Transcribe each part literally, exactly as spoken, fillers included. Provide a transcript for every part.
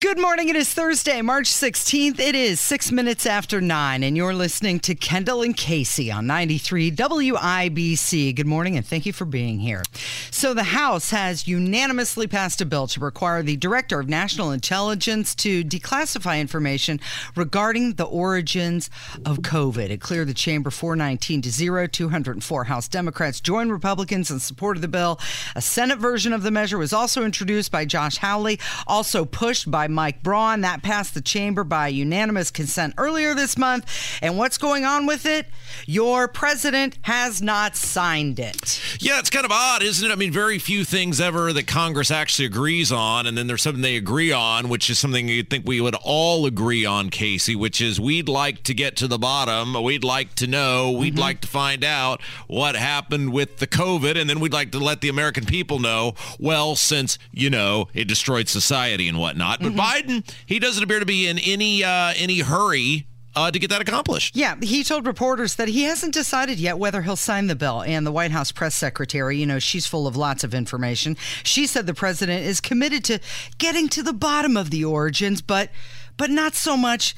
Good morning. It is Thursday, March sixteenth. It is six minutes after nine, and you're listening to Kendall and Casey on ninety-three W I B C. Good morning, and thank you for being here. So the House has unanimously passed a bill to require the Director of National Intelligence to declassify information regarding the origins of COVID. It cleared the chamber four nineteen to zero. two hundred four House Democrats joined Republicans in support of the bill. A Senate version of the measure was also introduced by Josh Hawley, also pushed by Mike Braun. That passed the chamber by unanimous consent earlier this month. And what's going on with it? Your president has not signed it. Yeah, it's kind of odd, isn't it? I mean, very few things ever that Congress actually agrees on, and then there's something they agree on, which is something you'd think we would all agree on, Casey, which is we'd like to get to the bottom. We'd like to know. We'd mm-hmm. like to find out what happened with the COVID, and then we'd like to let the American people know, well, since, you know, it destroyed society and whatnot. But mm-hmm. Biden, he doesn't appear to be in any uh, any hurry Uh, to get that accomplished. Yeah, he told reporters that he hasn't decided yet whether he'll sign the bill. And the White House press secretary, you know, she's full of lots of information. She said the president is committed to getting to the bottom of the origins, but but not so much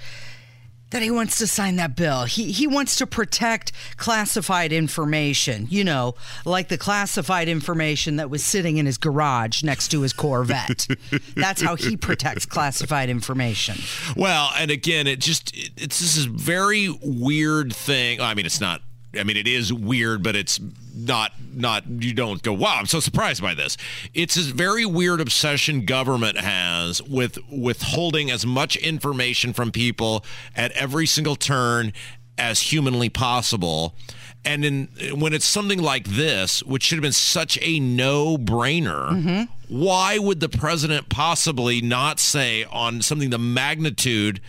that he wants to sign that bill. He he wants to protect classified information, you know, like the classified information that was sitting in his garage next to his Corvette. That's how he protects classified information. Well, and again, it just, it, it's this very weird thing. I mean, it's not, I mean, it is weird, but it's not, not, you don't go, wow, I'm so surprised by this. It's this very weird obsession government has with withholding as much information from people at every single turn as humanly possible. And in, when it's something like this, which should have been such a no-brainer, mm-hmm. why would the president possibly not say on something the magnitude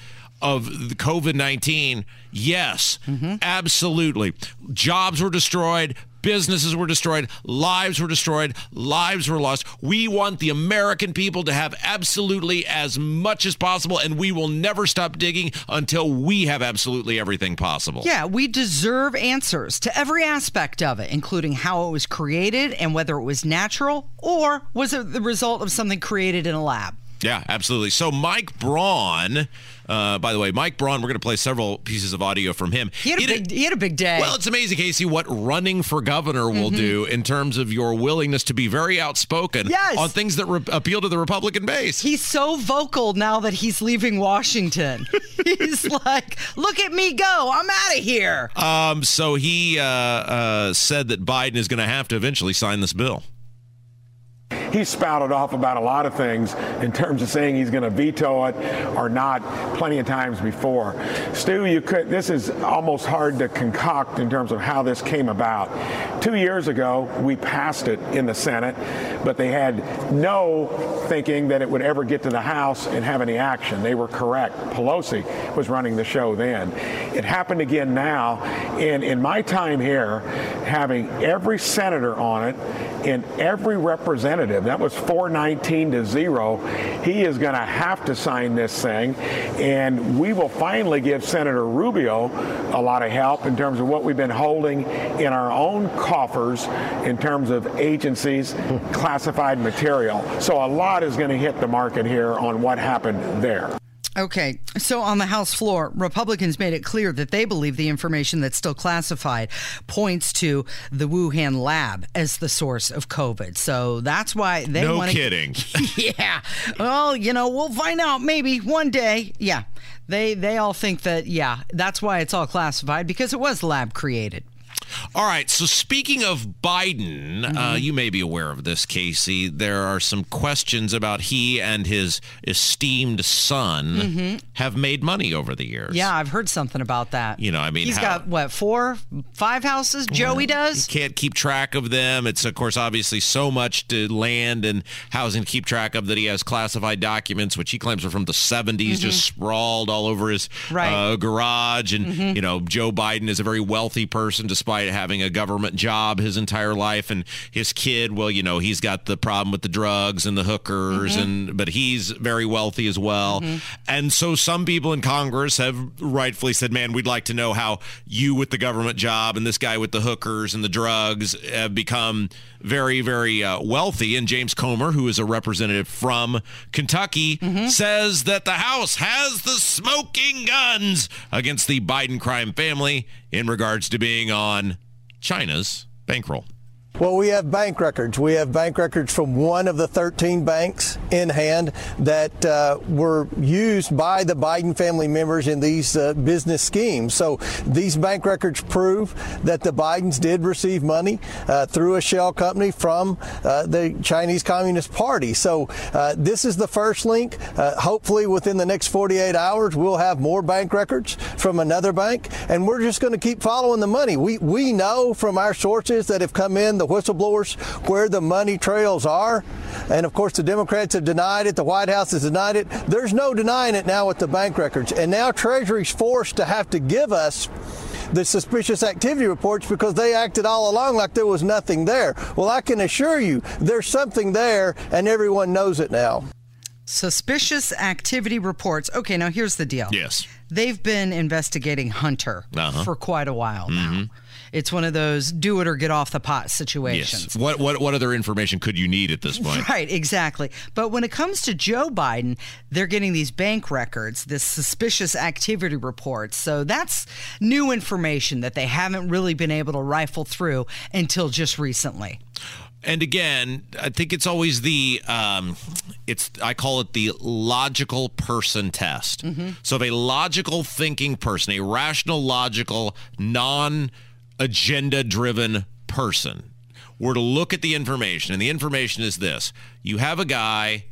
of the COVID nineteen, yes, mm-hmm. absolutely. Jobs were destroyed. Businesses were destroyed. Lives were destroyed. Lives were lost. We want the American people to have absolutely as much as possible, and we will never stop digging until we have absolutely everything possible. Yeah, we deserve answers to every aspect of it, including how it was created and whether it was natural or was it the result of something created in a lab. Yeah, absolutely. So Mike Braun, uh, by the way, Mike Braun, we're going to play several pieces of audio from him. He had a, it, big, he had a big day. Well, it's amazing, Casey, what running for governor will mm-hmm. do in terms of your willingness to be very outspoken yes. on things that re- appeal to the Republican base. He's so vocal now that he's leaving Washington. He's like, look at me go. I'm out of here. Um, so he uh, uh, said that Biden is going to have to eventually sign this bill. He spouted off about a lot of things in terms of saying he's going to veto it or not plenty of times before. Stu, you could, this is almost hard to concoct in terms of how this came about. Two years ago, we passed it in the Senate, but they had no thinking that it would ever get to the House and have any action. They were correct. Pelosi was running the show then. It happened again now, and in my time here, having every senator on it and every representative. That was four nineteen to zero. He is going to have to sign this thing, and we will finally give Senator Rubio a lot of help in terms of what we've been holding in our own coffers in terms of agencies, classified material. So a lot is going to hit the market here on what happened there. Okay, so on the House floor, Republicans made it clear that they believe the information that's still classified points to the Wuhan lab as the source of COVID. So that's why they want to... No kidding. Yeah. Well, you know, we'll find out maybe one day. Yeah, they, they all think that, yeah, that's why it's all classified, because it was lab created. All right, so speaking of Biden, mm-hmm. uh, you may be aware of this, Casey. There are some questions about he and his esteemed son mm-hmm. have made money over the years. Yeah, I've heard something about that. You know, I mean, he's how, got, what, four, five houses? Joey well, does? You can't keep track of them. It's, of course, obviously so much to land and housing to keep track of that he has classified documents, which he claims are from the seventies, mm-hmm. just sprawled all over his right. uh, garage. And, mm-hmm. you know, Joe Biden is a very wealthy person, despite despite having a government job his entire life. And his kid, well, you know, he's got the problem with the drugs and the hookers, mm-hmm. and but he's very wealthy as well. Mm-hmm. And so some people in Congress have rightfully said, man, we'd like to know how you with the government job and this guy with the hookers and the drugs have become very, very uh, wealthy. And James Comer, who is a representative from Kentucky, mm-hmm. says that the House has the smoking guns against the Biden crime family in regards to being on China's bankroll. Well, we have bank records. We have bank records from one of the thirteen banks in hand that uh, were used by the Biden family members in these uh, business schemes. So these bank records prove that the Bidens did receive money uh, through a shell company from uh, the Chinese Communist Party. So uh, this is the first link. Uh, hopefully within the next forty-eight hours, we'll have more bank records from another bank. And we're just going to keep following the money. We, we know from our sources that have come in, the whistleblowers, where the money trails are. And of course, the Democrats have denied it. The White House has denied it. There's no denying it now with the bank records. And now Treasury's forced to have to give us the suspicious activity reports because they acted all along like there was nothing there. Well, I can assure you there's something there and everyone knows it now. Suspicious activity reports. Okay, now here's the deal. Yes. They've been investigating Hunter uh-huh. for quite a while now. Mm-hmm. It's one of those do it or get off the pot situations. Yes. What what what other information could you need at this point? Right, exactly. But when it comes to Joe Biden, they're getting these bank records, this suspicious activity reports. So that's new information that they haven't really been able to rifle through until just recently. And again, I think it's always the, um, it's I call it the logical person test. Mm-hmm. So if a logical thinking person, a rational, logical, non- agenda-driven person were to look at the information, and the information is this. You have a guy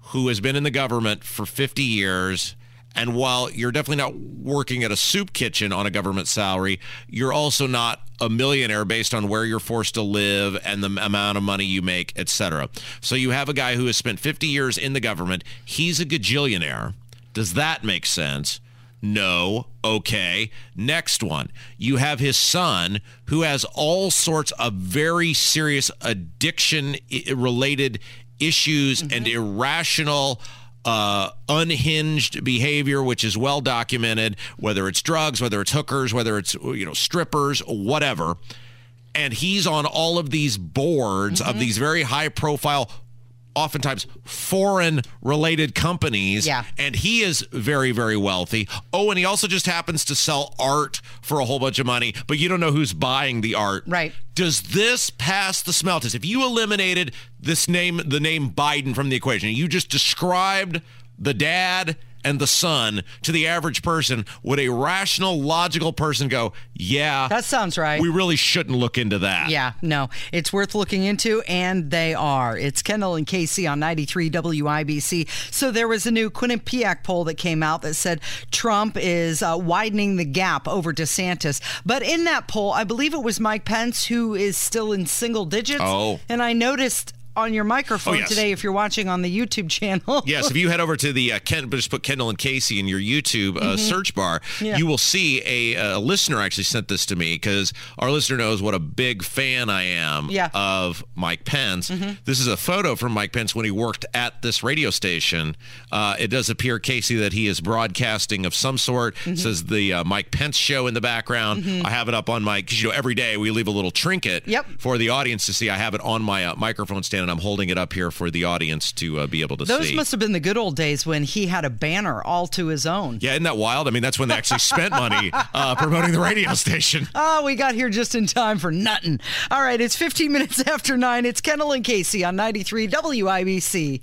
who has been in the government for fifty years, and while you're definitely not working at a soup kitchen on a government salary, you're also not a millionaire based on where you're forced to live and the amount of money you make, et cetera. So you have a guy who has spent fifty years in the government. He's a gajillionaire. Does that make sense? No. Okay. Next one. You have his son who has all sorts of very serious addiction-related issues mm-hmm. and irrational, uh, unhinged behavior, which is well documented, whether it's drugs, whether it's hookers, whether it's, you know, strippers, whatever. And he's on all of these boards mm-hmm. of these very high-profile, oftentimes foreign related companies. Yeah. And he is very, very wealthy. Oh, and he also just happens to sell art for a whole bunch of money, but you don't know who's buying the art. Right. Does this pass the smell test? If you eliminated this name, the name Biden from the equation, you just described the dad and the son to the average person, would a rational, logical person go, yeah, that sounds right. We really shouldn't look into that. Yeah, no, it's worth looking into, and they are. It's Kendall and Casey on ninety-three W I B C. So there was a new Quinnipiac poll that came out that said Trump is uh, widening the gap over DeSantis. But in that poll, I believe it was Mike Pence, who is still in single digits. Oh. And I noticed on your microphone oh, yes. today, if you're watching on the YouTube channel. Yes, if you head over to the, uh, Ken, just put Kendall and Casey in your YouTube uh, mm-hmm. search bar, yeah. you will see a, a listener actually sent this to me because our listener knows what a big fan I am yeah. of Mike Pence. Mm-hmm. This is a photo from Mike Pence when he worked at this radio station. Uh, it does appear, Casey, that he is broadcasting of some sort. Mm-hmm. It says the uh, Mike Pence show in the background. Mm-hmm. I have it up on my, because you know, every day we leave a little trinket yep. for the audience to see. I have it on my uh, microphone stand. And I'm holding it up here for the audience to uh, be able to Those see. Those must have been the good old days when he had a banner all to his own. Yeah, isn't that wild? I mean, that's when they actually spent money uh, promoting the radio station. Oh, we got here just in time for nothing. All right, it's fifteen minutes after nine. It's Kendall and Casey on ninety-three W I B C.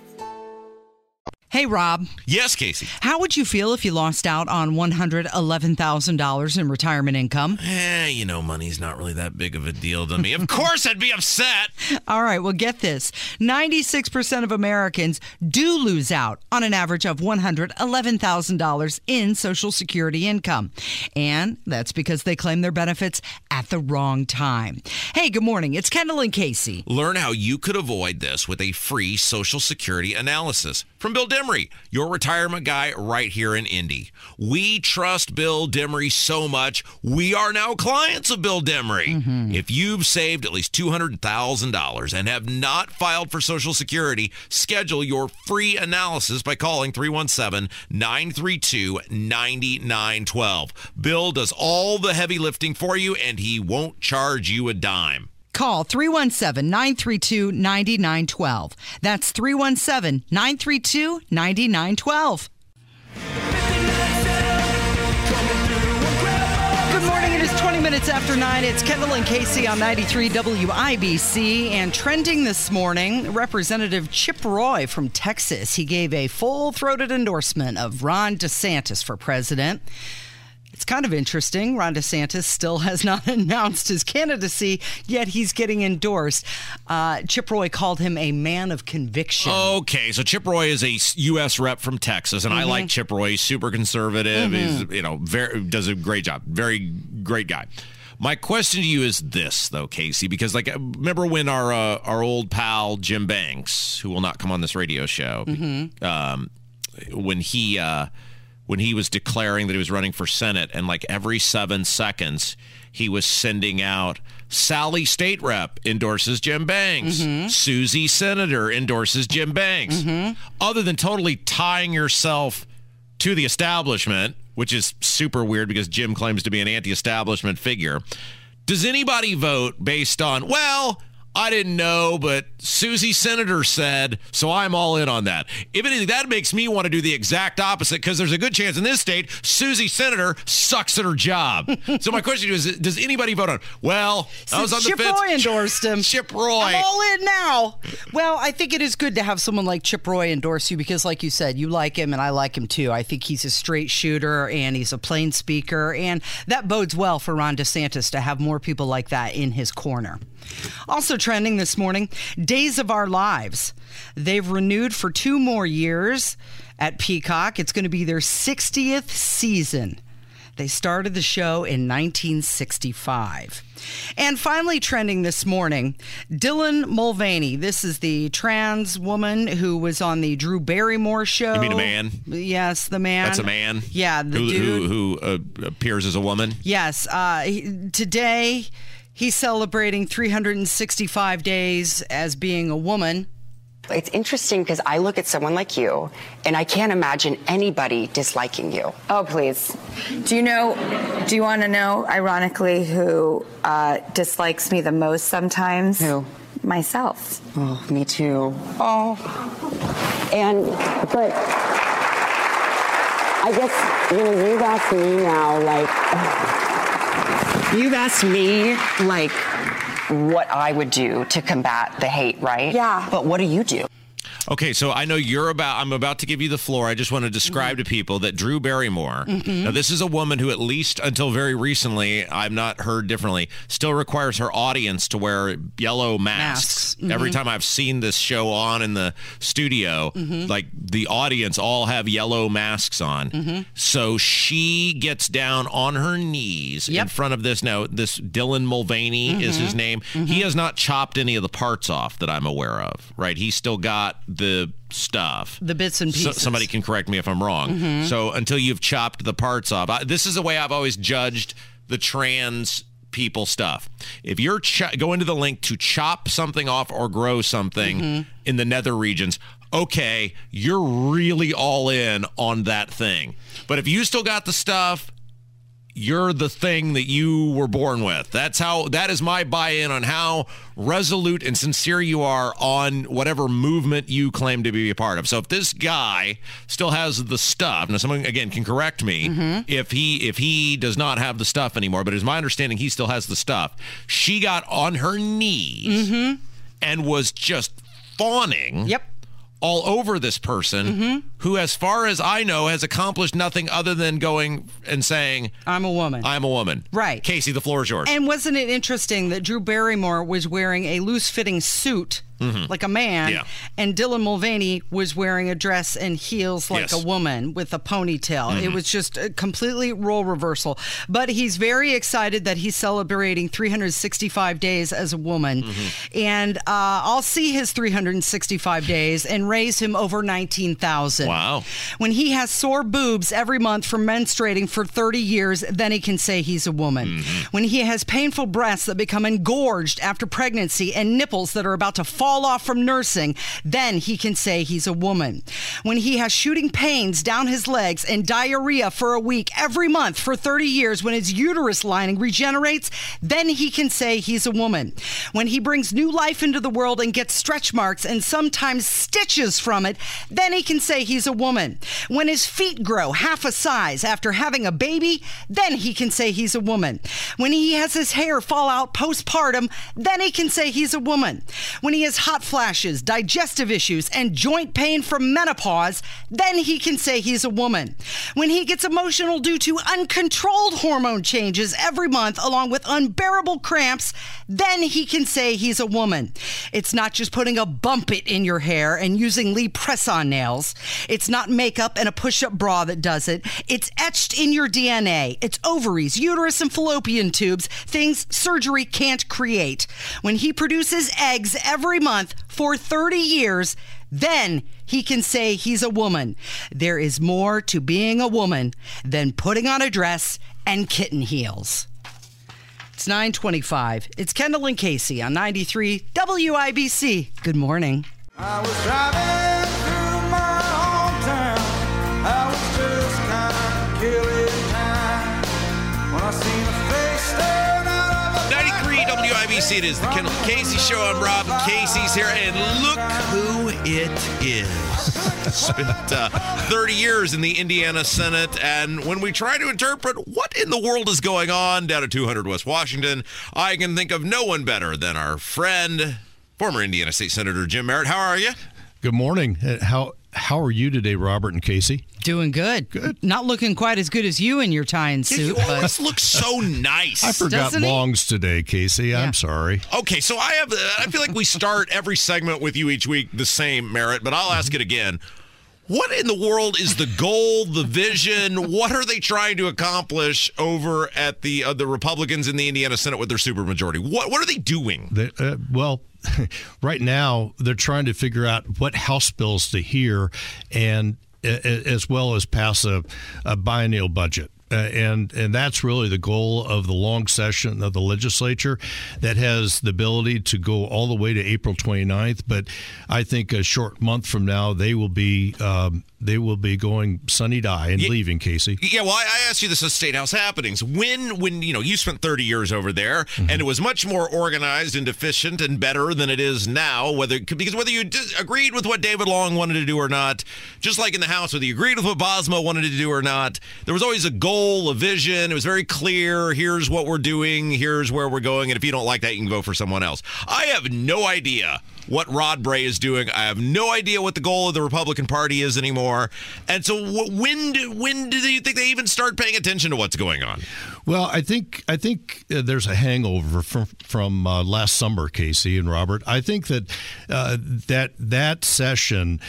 Hey, Rob. Yes, Casey. How would you feel if you lost out on one hundred eleven thousand dollars in retirement income? Eh, you know, money's not really that big of a deal to me. Of course, I'd be upset. All right, well, get this. ninety-six percent of Americans do lose out on an average of one hundred eleven thousand dollars in Social Security income. And that's because they claim their benefits at the wrong time. Hey, good morning. It's Kendall and Casey. Learn how you could avoid this with a free Social Security analysis from Bill Demry. Demry, your retirement guy right here in Indy. We trust Bill Demry so much, we are now clients of Bill Demry. Mm-hmm. If you've saved at least two hundred thousand dollars and have not filed for Social Security, schedule your free analysis by calling three one seven, nine three two, nine nine one two. Bill does all the heavy lifting for you, and he won't charge you a dime. Call three one seven, nine three two, nine nine one two. That's three one seven, nine three two, nine nine one two. Good morning. It is twenty minutes after nine. It's Kendall and Casey on ninety-three W I B C. And trending this morning, Representative Chip Roy from Texas. He gave a full-throated endorsement of Ron DeSantis for president. It's kind of interesting. Ron DeSantis still has not announced his candidacy, yet he's getting endorsed. Uh, Chip Roy called him a man of conviction. Okay, so Chip Roy is a U S rep from Texas, and mm-hmm. I like Chip Roy. He's super conservative. Mm-hmm. He's, you know, very, does a great job. Very great guy. My question to you is this, though, Casey, because like remember when our uh, our old pal Jim Banks, who will not come on this radio show, mm-hmm. um, when he. Uh, when he was declaring that he was running for Senate, and like every seven seconds, he was sending out, Sally State Rep endorses Jim Banks. Mm-hmm. Susie Senator endorses Jim Banks. Mm-hmm. Other than totally tying yourself to the establishment, which is super weird because Jim claims to be an anti-establishment figure, does anybody vote based on, well, I didn't know, but Susie Senator said, so I'm all in on that. If anything, that makes me want to do the exact opposite because there's a good chance in this state, Susie Senator sucks at her job. So my question to you is, does anybody vote on it? Well, so I was on Chip the fence. Chip Roy endorsed him. Chip Roy. I'm all in now. Well, I think it is good to have someone like Chip Roy endorse you because, like you said, you like him and I like him too. I think he's a straight shooter and he's a plain speaker, and that bodes well for Ron DeSantis to have more people like that in his corner. Also trending this morning, Days of Our Lives. They've renewed for two more years at Peacock. It's going to be their sixtieth season. They started the show in nineteen sixty-five. And finally trending this morning, Dylan Mulvaney. This is the trans woman who was on the Drew Barrymore show. You mean a man? Yes, the man. That's a man? Yeah, the who, dude. Who, who uh, appears as a woman? Yes. Uh, he, today... He's celebrating three hundred sixty-five days as being a woman. It's interesting because I look at someone like you, and I can't imagine anybody disliking you. Oh, please. Do you know, do you want to know, ironically, who uh, dislikes me the most sometimes? Who? Myself. Oh, me too. Oh. And, but, I guess, you know, you've asked me now, like... Oh. You've asked me, like, what I would do to combat the hate, right? Yeah. But what do you do? Okay, so I know you're about, I'm about to give you the floor. I just want to describe mm-hmm. to people that Drew Barrymore, mm-hmm. now this is a woman who at least until very recently, I've not heard differently, still requires her audience to wear yellow masks. masks. Mm-hmm. Every time I've seen this show on in the studio, mm-hmm. like the audience all have yellow masks on. Mm-hmm. So she gets down on her knees yep. in front of this, now this Dylan Mulvaney mm-hmm. is his name. Mm-hmm. He has not chopped any of the parts off that I'm aware of, right? He's still got the stuff. The bits and pieces. So, somebody can correct me if I'm wrong. Mm-hmm. So until you've chopped the parts off, I, this is the way I've always judged the trans people stuff. If you're ch- going to the link to chop something off or grow something mm-hmm. in the nether regions, okay, you're really all in on that thing. But if you still got the stuff, you're the thing that you were born with. That's how, that is my buy-in on how resolute and sincere you are on whatever movement you claim to be a part of. So if this guy still has the stuff, now someone again can correct me mm-hmm. if he if he does not have the stuff anymore, but it's my understanding he still has the stuff. She got on her knees mm-hmm. and was just fawning yep. all over this person mm-hmm. who, as far as I know, has accomplished nothing other than going and saying, I'm a woman. I'm a woman. Right. Casey, the floor is yours. And wasn't it interesting that Drew Barrymore was wearing a loose-fitting suit mm-hmm. like a man, yeah. and Dylan Mulvaney was wearing a dress and heels like yes. a woman with a ponytail. Mm-hmm. It was just a completely role reversal. But he's very excited that he's celebrating three hundred sixty-five days as a woman. Mm-hmm. And uh, I'll see his three hundred sixty-five days and raise him over nineteen thousand. Wow. When he has sore boobs every month from menstruating for thirty years, then he can say he's a woman. Mm-hmm. When he has painful breasts that become engorged after pregnancy and nipples that are about to fall off from nursing, then he can say he's a woman. When he has shooting pains down his legs and diarrhea for a week every month for thirty years when his uterus lining regenerates, then he can say he's a woman. When he brings new life into the world and gets stretch marks and sometimes stitches from it, then he can say he's a woman. When his feet grow half a size after having a baby, then he can say he's a woman. When he has his hair fall out postpartum, then he can say he's a woman. When he has hot flashes, digestive issues, and joint pain from menopause, then he can say he's a woman. When he gets emotional due to uncontrolled hormone changes every month along with unbearable cramps, then he can say he's a woman. It's not just putting a bump it in your hair and using Using Lee press-on nails. It's not makeup and a push-up bra that does it. It's etched in your D N A. It's ovaries, uterus, and fallopian tubes, things surgery can't create. When he produces eggs every month for thirty years, then he can say he's a woman. There is more to being a woman than putting on a dress and kitten heels. It's nine twenty-five. It's Kendall and Casey on ninety-three W I B C. Good morning. I was driving through my hometown. I was just kind of killing time when I seen a face staring out of a ninety-three W I B C. It is the Kendall and Casey show. I'm Rob and Casey's here, and look who it is. Spent uh, thirty years in the Indiana Senate, and when we try to interpret what in the world is going on down at two hundred West Washington, I can think of no one better than our friend, former Indiana State Senator Jim Merritt. How are you? Good morning. How how are you today, Robert and Casey? Doing good. Good. Not looking quite as good as you in your tie and suit. Yeah, you always look so nice. I forgot Doesn't longs he? today, Casey. Yeah. I'm sorry. Okay, so I have. I feel like we start every segment with you each week the same, Merritt, but I'll ask it again. What in the world is the goal, the vision? What are they trying to accomplish over at the uh, the Republicans in the Indiana Senate with their supermajority? What what are they doing? They, uh, well, right now they're trying to figure out what House bills to hear, and uh, as well as pass a, a biennial budget. Uh, and and that's really the goal of the long session of the legislature that has the ability to go all the way to April twenty-ninth. But I think a short month from now, they will be um, they will be going sunny-die and yeah, leaving, Casey. Yeah, well, I, I asked you this at State House Happenings. When, when you know, you spent thirty years over there, mm-hmm. and it was much more organized and efficient and better than it is now, whether because whether you dis- agreed with what David Long wanted to do or not, just like in the House, whether you agreed with what Bosma wanted to do or not, there was always a goal, a vision. It was very clear. Here's what we're doing. Here's where we're going. And if you don't like that, you can vote for someone else. I have no idea what Rod Bray is doing. I have no idea what the goal of the Republican Party is anymore. And so when do, when do you think they even start paying attention to what's going on? Well, I think I think uh, there's a hangover from, from uh, last summer, Casey and Robert. I think that uh, that that session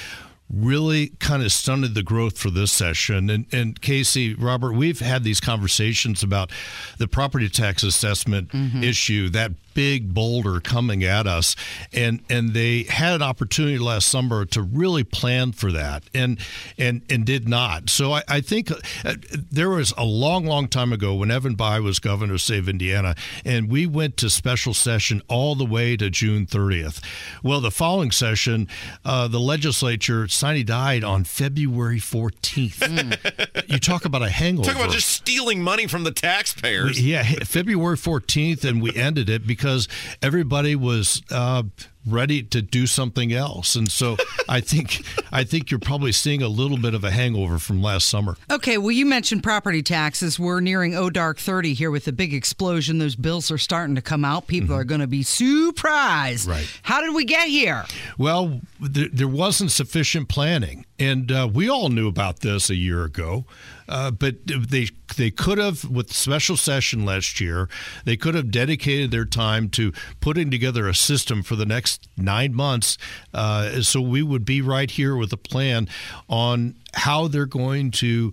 really kind of stunted the growth for this session. And, and Casey, Robert, we've had these conversations about the property tax assessment mm-hmm. issue, that big boulder coming at us. And and they had an opportunity last summer to really plan for that and and, and did not. So I, I think there was a long, long time ago when Evan Bayh was governor of the state of Indiana, and we went to special session all the way to June thirtieth. Well, the following session, uh, the legislature, Siney died on February fourteenth. Mm. You talk about a hangover. Talk about just stealing money from the taxpayers. We, yeah, February fourteenth, and we ended it because everybody was uh, ready to do something else. And so I think I think you're probably seeing a little bit of a hangover from last summer. Okay, well, you mentioned property taxes. We're nearing oh dark thirty here with the big explosion. Those bills are starting to come out. People mm-hmm. are going to be surprised. Right. How did we get here? Well, th- there wasn't sufficient planning. And uh, we all knew about this a year ago, uh, but they they could have, with special session last year, they could have dedicated their time to putting together a system for the next nine months. Uh, so we would be right here with a plan on how they're going to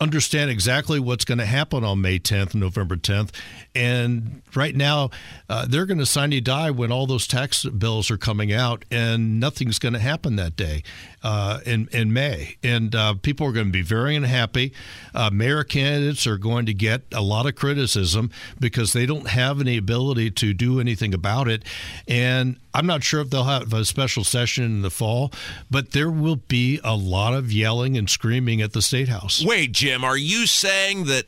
understand exactly what's going to happen on May tenth, November tenth. And right now, uh, they're going to sign a die when all those tax bills are coming out, and nothing's going to happen that day uh, in, in May. And uh, people are going to be very unhappy. Uh, mayor candidates are going to get a lot of criticism because they don't have any ability to do anything about it. And I'm not sure if they'll have a special session in the fall, but there will be a lot of yelling and screaming at the State House. Wait, Jim. Are you saying that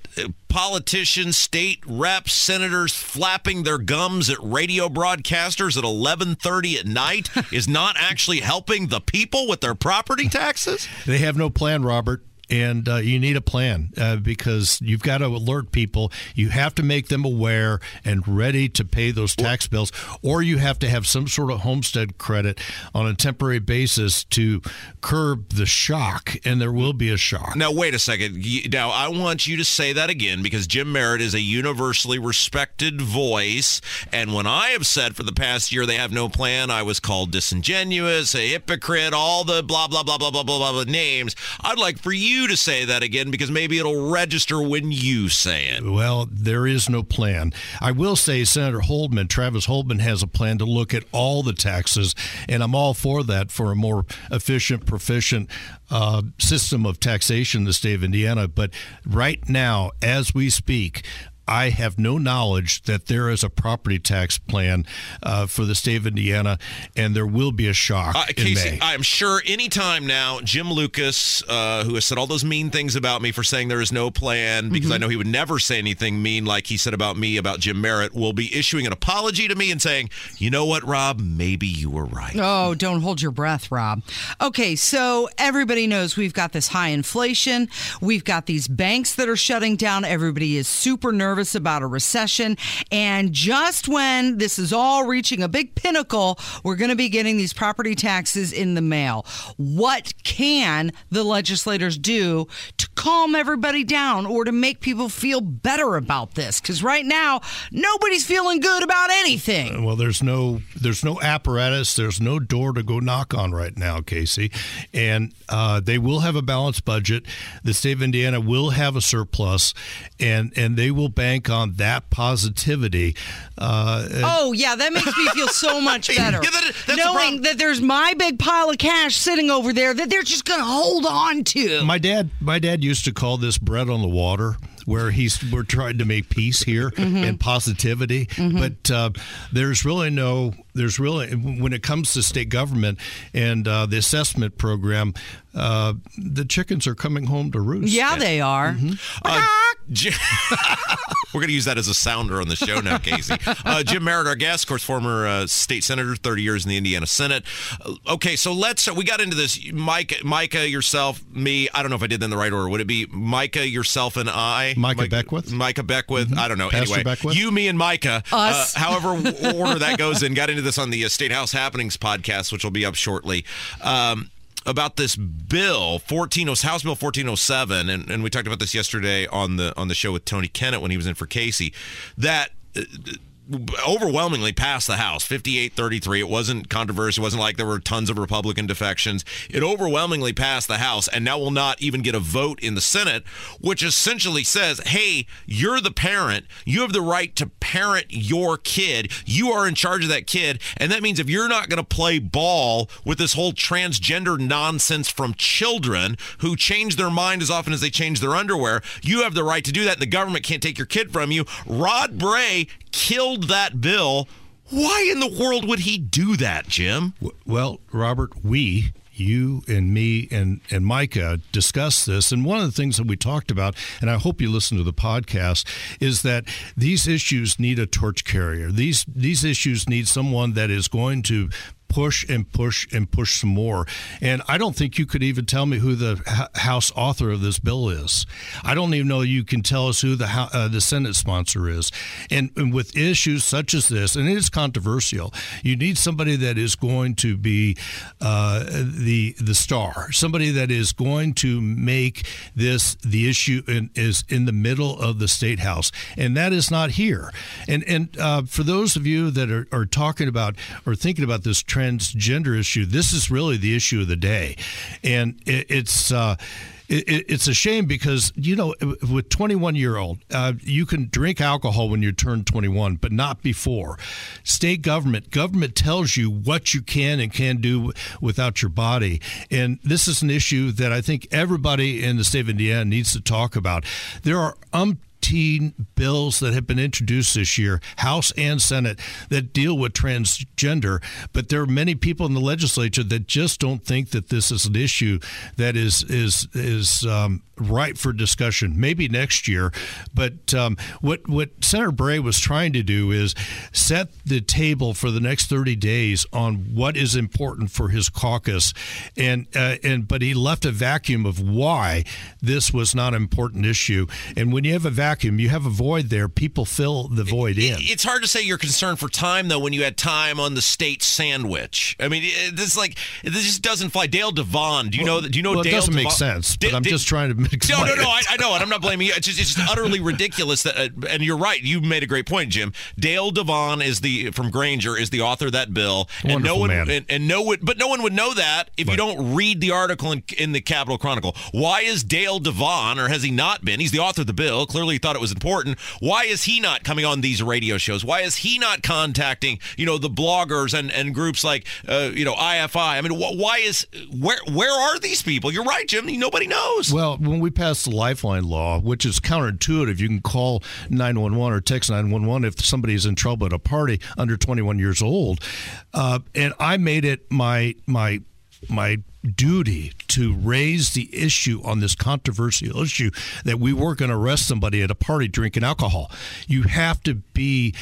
politicians, state reps, senators flapping their gums at radio broadcasters at eleven thirty at night is not actually helping the people with their property taxes? They have no plan, Robert. And uh, you need a plan uh, because you've got to alert people. You have to make them aware and ready to pay those tax bills, or you have to have some sort of homestead credit on a temporary basis to curb the shock, and there will be a shock. Now, wait a second. Now, I want you to say that again, because Jim Merritt is a universally respected voice, and when I have said for the past year they have no plan, I was called disingenuous, a hypocrite, all the blah, blah, blah, blah, blah, blah, blah names. I'd like for you to say that again, because maybe it'll register when you say it. Well, there is no plan. I will say Senator Holdman, Travis Holdman, has a plan to look at all the taxes, and I'm all for that for a more efficient, proficient uh, system of taxation in the state of Indiana. But right now, as we speak, I have no knowledge that there is a property tax plan uh, for the state of Indiana, and there will be a shock uh, Casey, in May. I'm sure any time now, Jim Lucas, uh, who has said all those mean things about me for saying there is no plan, because mm-hmm. I know he would never say anything mean like he said about me, about Jim Merritt, will be issuing an apology to me and saying, you know what, Rob, maybe you were right. Oh, don't hold your breath, Rob. Okay, so everybody knows we've got this high inflation. We've got these banks that are shutting down. Everybody is super nervous. nervous about a recession, and just when this is all reaching a big pinnacle, we're going to be getting these property taxes in the mail. What can the legislators do to calm everybody down or to make people feel better about this? Because right now, nobody's feeling good about anything. Uh, well, there's no there's no apparatus, there's no door to go knock on right now, Casey, and uh, they will have a balanced budget. The state of Indiana will have a surplus, and, and they will bank on that positivity. Uh, oh, yeah, that makes me feel so much better. Yeah, that, knowing that there's my big pile of cash sitting over there that they're just going to hold on to. My dad, my dad used to call this bread on the water, where he's we're trying to make peace here mm-hmm. and positivity, mm-hmm. but uh, there's really no there's really when it comes to state government and uh, the assessment program, uh, the chickens are coming home to roost. Yeah, they are. Mm-hmm. Uh, Jim, we're going to use that as a sounder on the show now, Casey. Uh, Jim Merritt, our guest, of course, former uh, state senator, thirty years in the Indiana Senate. Uh, okay, so let's we got into this. Mike, Micah, yourself, me. I don't know if I did that in the right order. Would it be Micah, yourself, and I? Micah Mike, Beckwith. Micah Beckwith. Mm-hmm. I don't know. Pastor anyway, Beckwith. You, me, and Micah. Us. Uh, however order that goes in. Got into this on the uh, State House Happenings podcast, which will be up shortly, um, about this bill, fourteen House Bill fourteen oh seven, and, and we talked about this yesterday on the on the show with Tony Kennett when he was in for Casey, that uh, overwhelmingly passed the House, fifty-eight thirty-three. It wasn't controversial. It wasn't like there were tons of Republican defections. It overwhelmingly passed the House, and now will not even get a vote in the Senate, which essentially says, hey, you're the parent. You have the right to parent your kid. You are in charge of that kid, and that means if you're not going to play ball with this whole transgender nonsense from children who change their mind as often as they change their underwear, you have the right to do that, and the government can't take your kid from you. Rod Bray killed that bill. Why in the world would he do that, Jim? Well, Robert, we, you and me and, and Micah discussed this. And one of the things that we talked about, and I hope you listen to the podcast, is that these issues need a torch carrier. These these issues need someone that is going to push and push and push some more. And I don't think you could even tell me who the H- House author of this bill is. I don't even know you can tell us who the uh, the Senate sponsor is. And, and with issues such as this, and it is controversial, you need somebody that is going to be uh, the the star, somebody that is going to make this the issue in, is in the middle of the State House. And that is not here. And, and uh, for those of you that are, are talking about or thinking about this trend, transgender issue, this is really the issue of the day. And it, it's uh, it, it's a shame because, you know, with twenty-one-year-old, uh, you can drink alcohol when you turn twenty-one, but not before. State government, government tells you what you can and can do without your body. And this is an issue that I think everybody in the state of Indiana needs to talk about. There are um. bills that have been introduced this year, House and Senate, that deal with transgender, but there are many people in the legislature that just don't think that this is an issue that is is is um, ripe for discussion. Maybe next year, but um, what what Senator Bray was trying to do is set the table for the next thirty days on what is important for his caucus, and uh, and but he left a vacuum of why this was not an important issue. And when you have a vacuum, you have a void there. People fill the void in. It's hard to say you're concerned for time, though, when you had time on the state sandwich. I mean, this is like, this just doesn't fly. Dale Devon, do you well, know that? Do you know well, Dale Devon? It doesn't Devon? Make sense, but D- I'm D- just trying to make No, no, no, I, I know, and I'm not blaming you. It's just, it's just utterly ridiculous. That, uh, and you're right. You made a great point, Jim. Dale Devon is the from Granger is the author of that bill. Wonderful and no one, man. And, and no one, but no one would know that if but. you don't read the article in, in the Capitol Chronicle. Why is Dale Devon, or has he not been? He's the author of the bill, clearly he thought it was important. Why is he not coming on these radio shows? Why is he not contacting, you know, the bloggers and, and groups like, uh, you know, I F I? I mean, wh- why is, where where are these people? You're right, Jim. Nobody knows. Well, when we passed the Lifeline law, which is counterintuitive, you can call nine one one or text nine one one if somebody is in trouble at a party under twenty-one years old. Uh, and I made it my my my duty to raise the issue on this controversial issue that we weren't going to arrest somebody at a party drinking alcohol. You have to be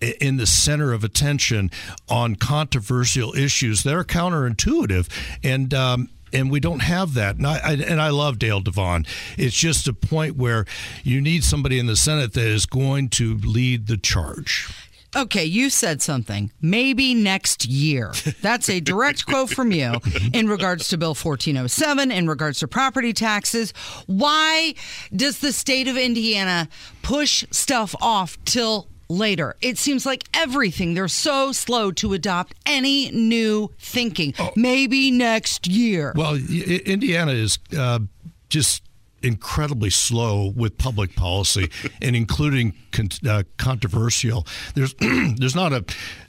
in the center of attention on controversial issues that are counterintuitive, and um, and we don't have that. And I, I and I love Dale Devon. It's just a point where you need somebody in the Senate that is going to lead the charge. Okay, you said something. Maybe next year. That's a direct quote from you in regards to Bill fourteen oh seven, in regards to property taxes. Why does the state of Indiana push stuff off till later? It seems like everything, they're so slow to adopt any new thinking. Oh. Maybe next year. Well, Indiana is uh, just... incredibly slow with public policy, and including con- uh, controversial. There's there's not a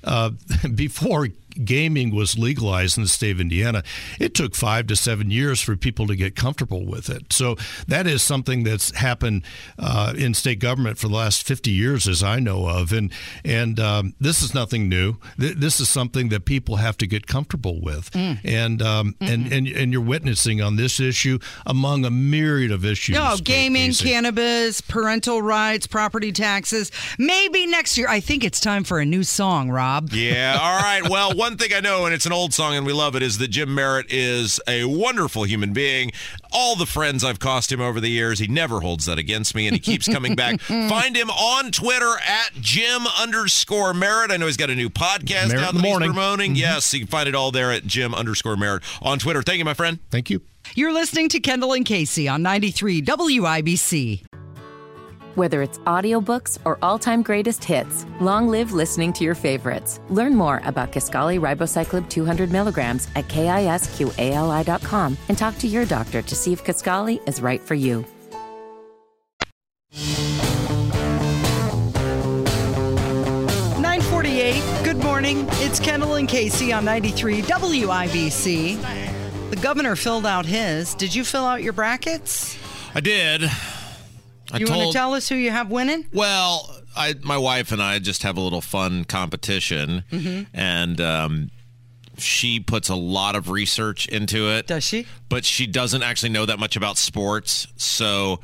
uh, before gaming was legalized in the state of Indiana, it took five to seven years for people to get comfortable with it. So that is something that's happened uh, in state government for the last fifty years, as I know of. And and um, this is nothing new. Th- this is something that people have to get comfortable with. Mm. And, um, and and and you're witnessing on this issue among a myriad of issues. No, gaming, cannabis, parental rights, property taxes. Maybe next year. I think it's time for a new song, Rob. Yeah. All right. Well, what one thing I know, and it's an old song and we love it, is that Jim Merritt is a wonderful human being. All the friends I've cost him over the years, he never holds that against me, and he keeps coming back. Find him on Twitter at Jim underscore Merritt. I know he's got a new podcast Merritt out that he's promoting. Mm-hmm. Yes, you can find it all there at Jim underscore Merritt on Twitter. Thank you, my friend. Thank you. You're listening to Kendall and Casey on ninety-three W I B C. Whether it's audiobooks or all-time greatest hits, long live listening to your favorites. Learn more about Kisqali Ribociclib two hundred milligrams at kisqali dot com and talk to your doctor to see if Kisqali is right for you. nine forty-eight, good morning. It's Kendall and Casey on ninety-three W I B C. The governor filled out his. Did you fill out your brackets? I did. I you told, want to tell us who you have winning? Well, I, my wife and I just have a little fun competition, mm-hmm. and um, she puts a lot of research into it. Does she? But she doesn't actually know that much about sports. So,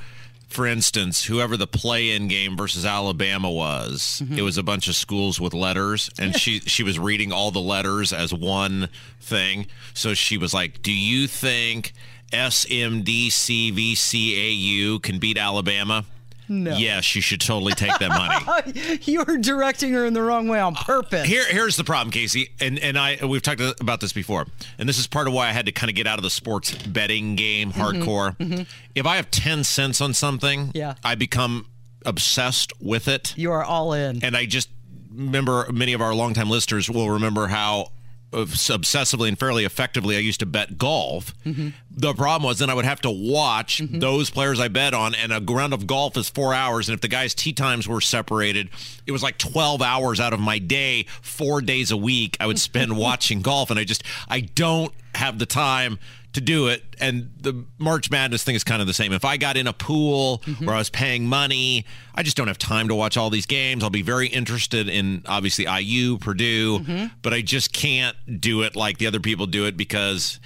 for instance, whoever the play-in game versus Alabama was, mm-hmm. it was a bunch of schools with letters, and she, she was reading all the letters as one thing. So she was like, do you think S M D C V C A U can beat Alabama? No. Yes, you should totally take that money. You're directing her in the wrong way on purpose. Uh, here, here's the problem, Casey, and and I we've talked about this before, and this is part of why I had to kind of get out of the sports betting game hardcore. Mm-hmm, mm-hmm. If I have ten cents on something, yeah. I become obsessed with it. You are all in. And I just remember many of our longtime listeners will remember how obsessively and fairly effectively I used to bet golf. Mm-hmm. The problem was then I would have to watch mm-hmm. those players I bet on, and a round of golf is four hours, and if the guys' tee times were separated, it was like twelve hours out of my day, four days a week I would spend watching golf, and I just I don't have the time to do it. And the March Madness thing is kind of the same. If I got in a pool mm-hmm. where I was paying money, I just don't have time to watch all these games. I'll be very interested in, obviously, I U, Purdue, mm-hmm. but I just can't do it like the other people do it because,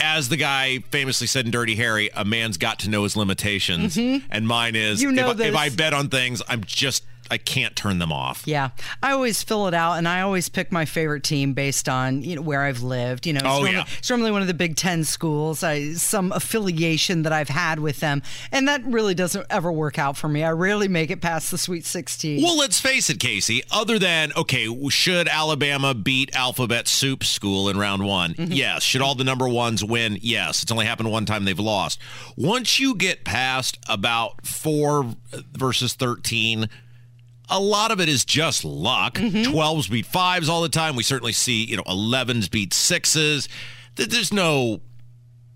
as the guy famously said in Dirty Harry, a man's got to know his limitations, mm-hmm. and mine is, you know, if, if I bet on things, I'm just... I can't turn them off. Yeah. I always fill it out, and I always pick my favorite team based on, you know, where I've lived. You know, it's, oh, normally, yeah. it's normally one of the Big Ten schools, I, some affiliation that I've had with them. And that really doesn't ever work out for me. I rarely make it past the Sweet sixteen. Well, let's face it, Casey, other than, okay, should Alabama beat Alphabet Soup School in round one? Mm-hmm. Yes. Should all the number ones win? Yes. It's only happened one time, they've lost. Once you get past about four versus thirteen, a lot of it is just luck. Mm-hmm. twelves beat fives all the time. We certainly see, you know, elevens beat sixes. There's no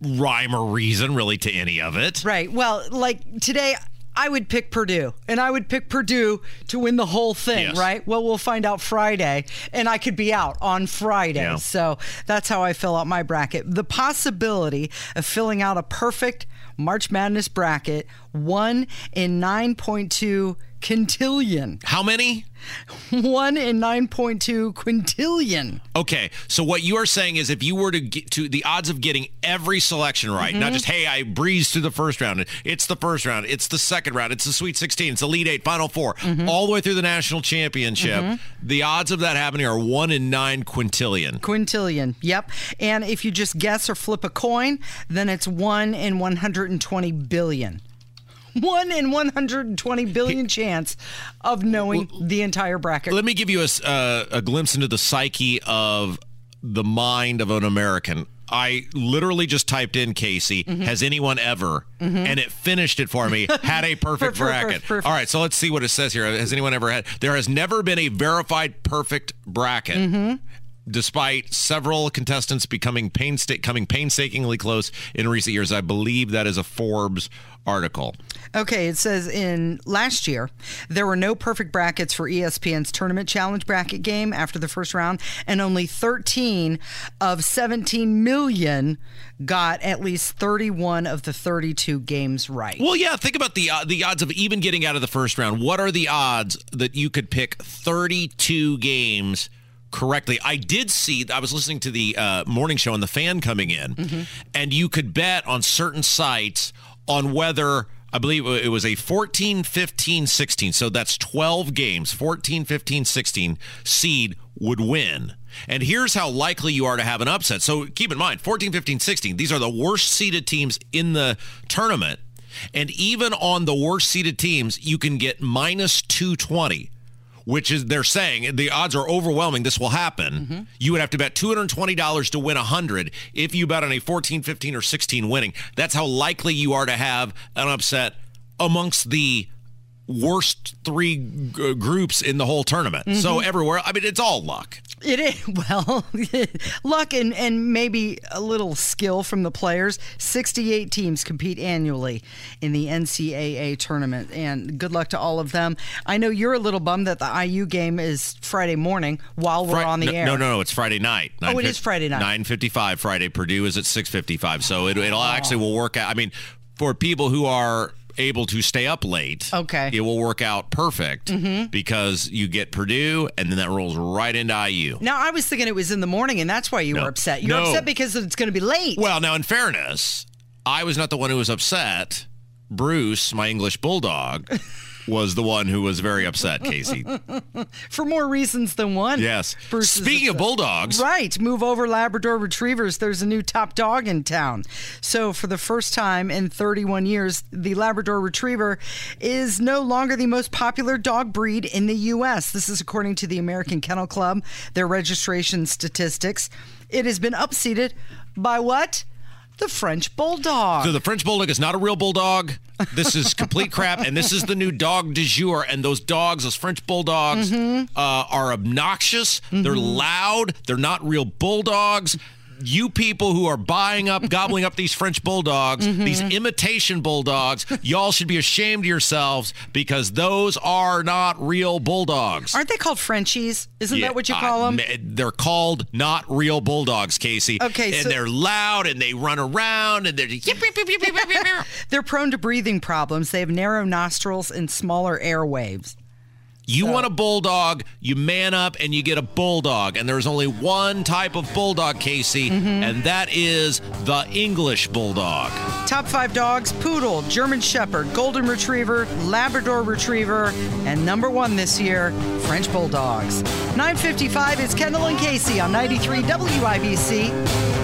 rhyme or reason, really, to any of it. Right. Well, like today, I would pick Purdue, and I would pick Purdue to win the whole thing, yes. right? Well, we'll find out Friday, and I could be out on Friday. Yeah. So that's how I fill out my bracket. The possibility of filling out a perfect March Madness bracket, one in nine point two quintillion. How many? One in nine point two quintillion. Okay, so what you are saying is if you were to get to the odds of getting every selection right, mm-hmm. not just, hey, I breezed through the first round, it's the first round, it's the second round, it's the Sweet sixteen, it's the Elite Eight, Final Four, mm-hmm. all the way through the national championship, mm-hmm. the odds of that happening are one in nine quintillion. Quintillion, yep. And if you just guess or flip a coin, then it's one in one hundred twenty billion. One in one hundred twenty billion chance of knowing the entire bracket. Let me give you a, uh, a glimpse into the psyche of the mind of an American. I literally just typed in, Casey, mm-hmm. has anyone ever, mm-hmm. and it finished it for me, had a perfect perfect, bracket. Perfect, perfect. All right, so let's see what it says here. Has anyone ever had? There has never been a verified perfect bracket. Mm-hmm. Despite several contestants becoming painsta- coming painstakingly close in recent years. I believe that is a Forbes article. Okay, it says in last year, there were no perfect brackets for E S P N's Tournament Challenge bracket game after the first round, and only thirteen of seventeen million got at least thirty-one of the thirty-two games right. Well, yeah, think about the uh, the odds of even getting out of the first round. What are the odds that you could pick thirty-two games correctly? I did see, I was listening to the uh, morning show on The Fan coming in, mm-hmm. and you could bet on certain sites on whether, I believe it was a fourteen, fifteen, sixteen, so that's twelve games, fourteen, fifteen, sixteen seed would win. And here's how likely you are to have an upset. So keep in mind, fourteen, fifteen, sixteen, these are the worst seeded teams in the tournament. And even on the worst seeded teams, you can get minus two twenty. Which is, they're saying, the odds are overwhelming this will happen. Mm-hmm. You would have to bet two hundred twenty dollars to win one hundred if you bet on a fourteen, fifteen, or sixteen winning. That's how likely you are to have an upset amongst the worst three g- groups in the whole tournament. Mm-hmm. So everywhere, I mean, it's all luck. It is. Well, luck and, and maybe a little skill from the players. sixty-eight teams compete annually in the N C A A tournament, and good luck to all of them. I know you're a little bummed that the I U game is Friday morning while we're Fri- on the no, air. No, no, no. It's Friday night. Oh, it fi- is Friday night. nine fifty-five Friday. Purdue is at six fifty-five. So it, it'll oh. actually will work out. I mean, for people who are able to stay up late, okay, it will work out perfect mm-hmm. because you get Purdue and then that rolls right into I U. Now, I was thinking it was in the morning and that's why you no. were upset. You're no. upset because it's going to be late. Well, now, in fairness, I was not the one who was upset. Bruce, my English bulldog, was the one who was very upset, Casey. For more reasons than one. Yes. Bruce Speaking of bulldogs. Right. Move over Labrador Retrievers. There's a new top dog in town. So for the first time in thirty-one years, the Labrador Retriever is no longer the most popular dog breed in the U S. This is according to the American Kennel Club, their registration statistics. It has been upseated by what? The French Bulldog. So the French Bulldog is not a real bulldog. This is complete crap. And this is the new dog du jour. And those dogs, those French Bulldogs, mm-hmm. uh, are obnoxious. Mm-hmm. They're loud. They're not real bulldogs. You people who are buying up, gobbling up these French bulldogs, mm-hmm. these imitation bulldogs, y'all should be ashamed of yourselves because those are not real bulldogs. Aren't they called Frenchies? Isn't yeah, that what you call them? I, they're called not real bulldogs, Casey. Okay, and so they're loud and they run around and they're just yip, yip, yip, yip, yip, yip, yip. They're prone to breathing problems. They have narrow nostrils and smaller airwaves. You so. want a bulldog, you man up, and you get a bulldog. And there's only one type of bulldog, Casey, mm-hmm. and that is the English bulldog. Top five dogs, Poodle, German Shepherd, Golden Retriever, Labrador Retriever, and number one this year, French Bulldogs. nine fifty-five is Kendall and Casey on ninety-three W I B C.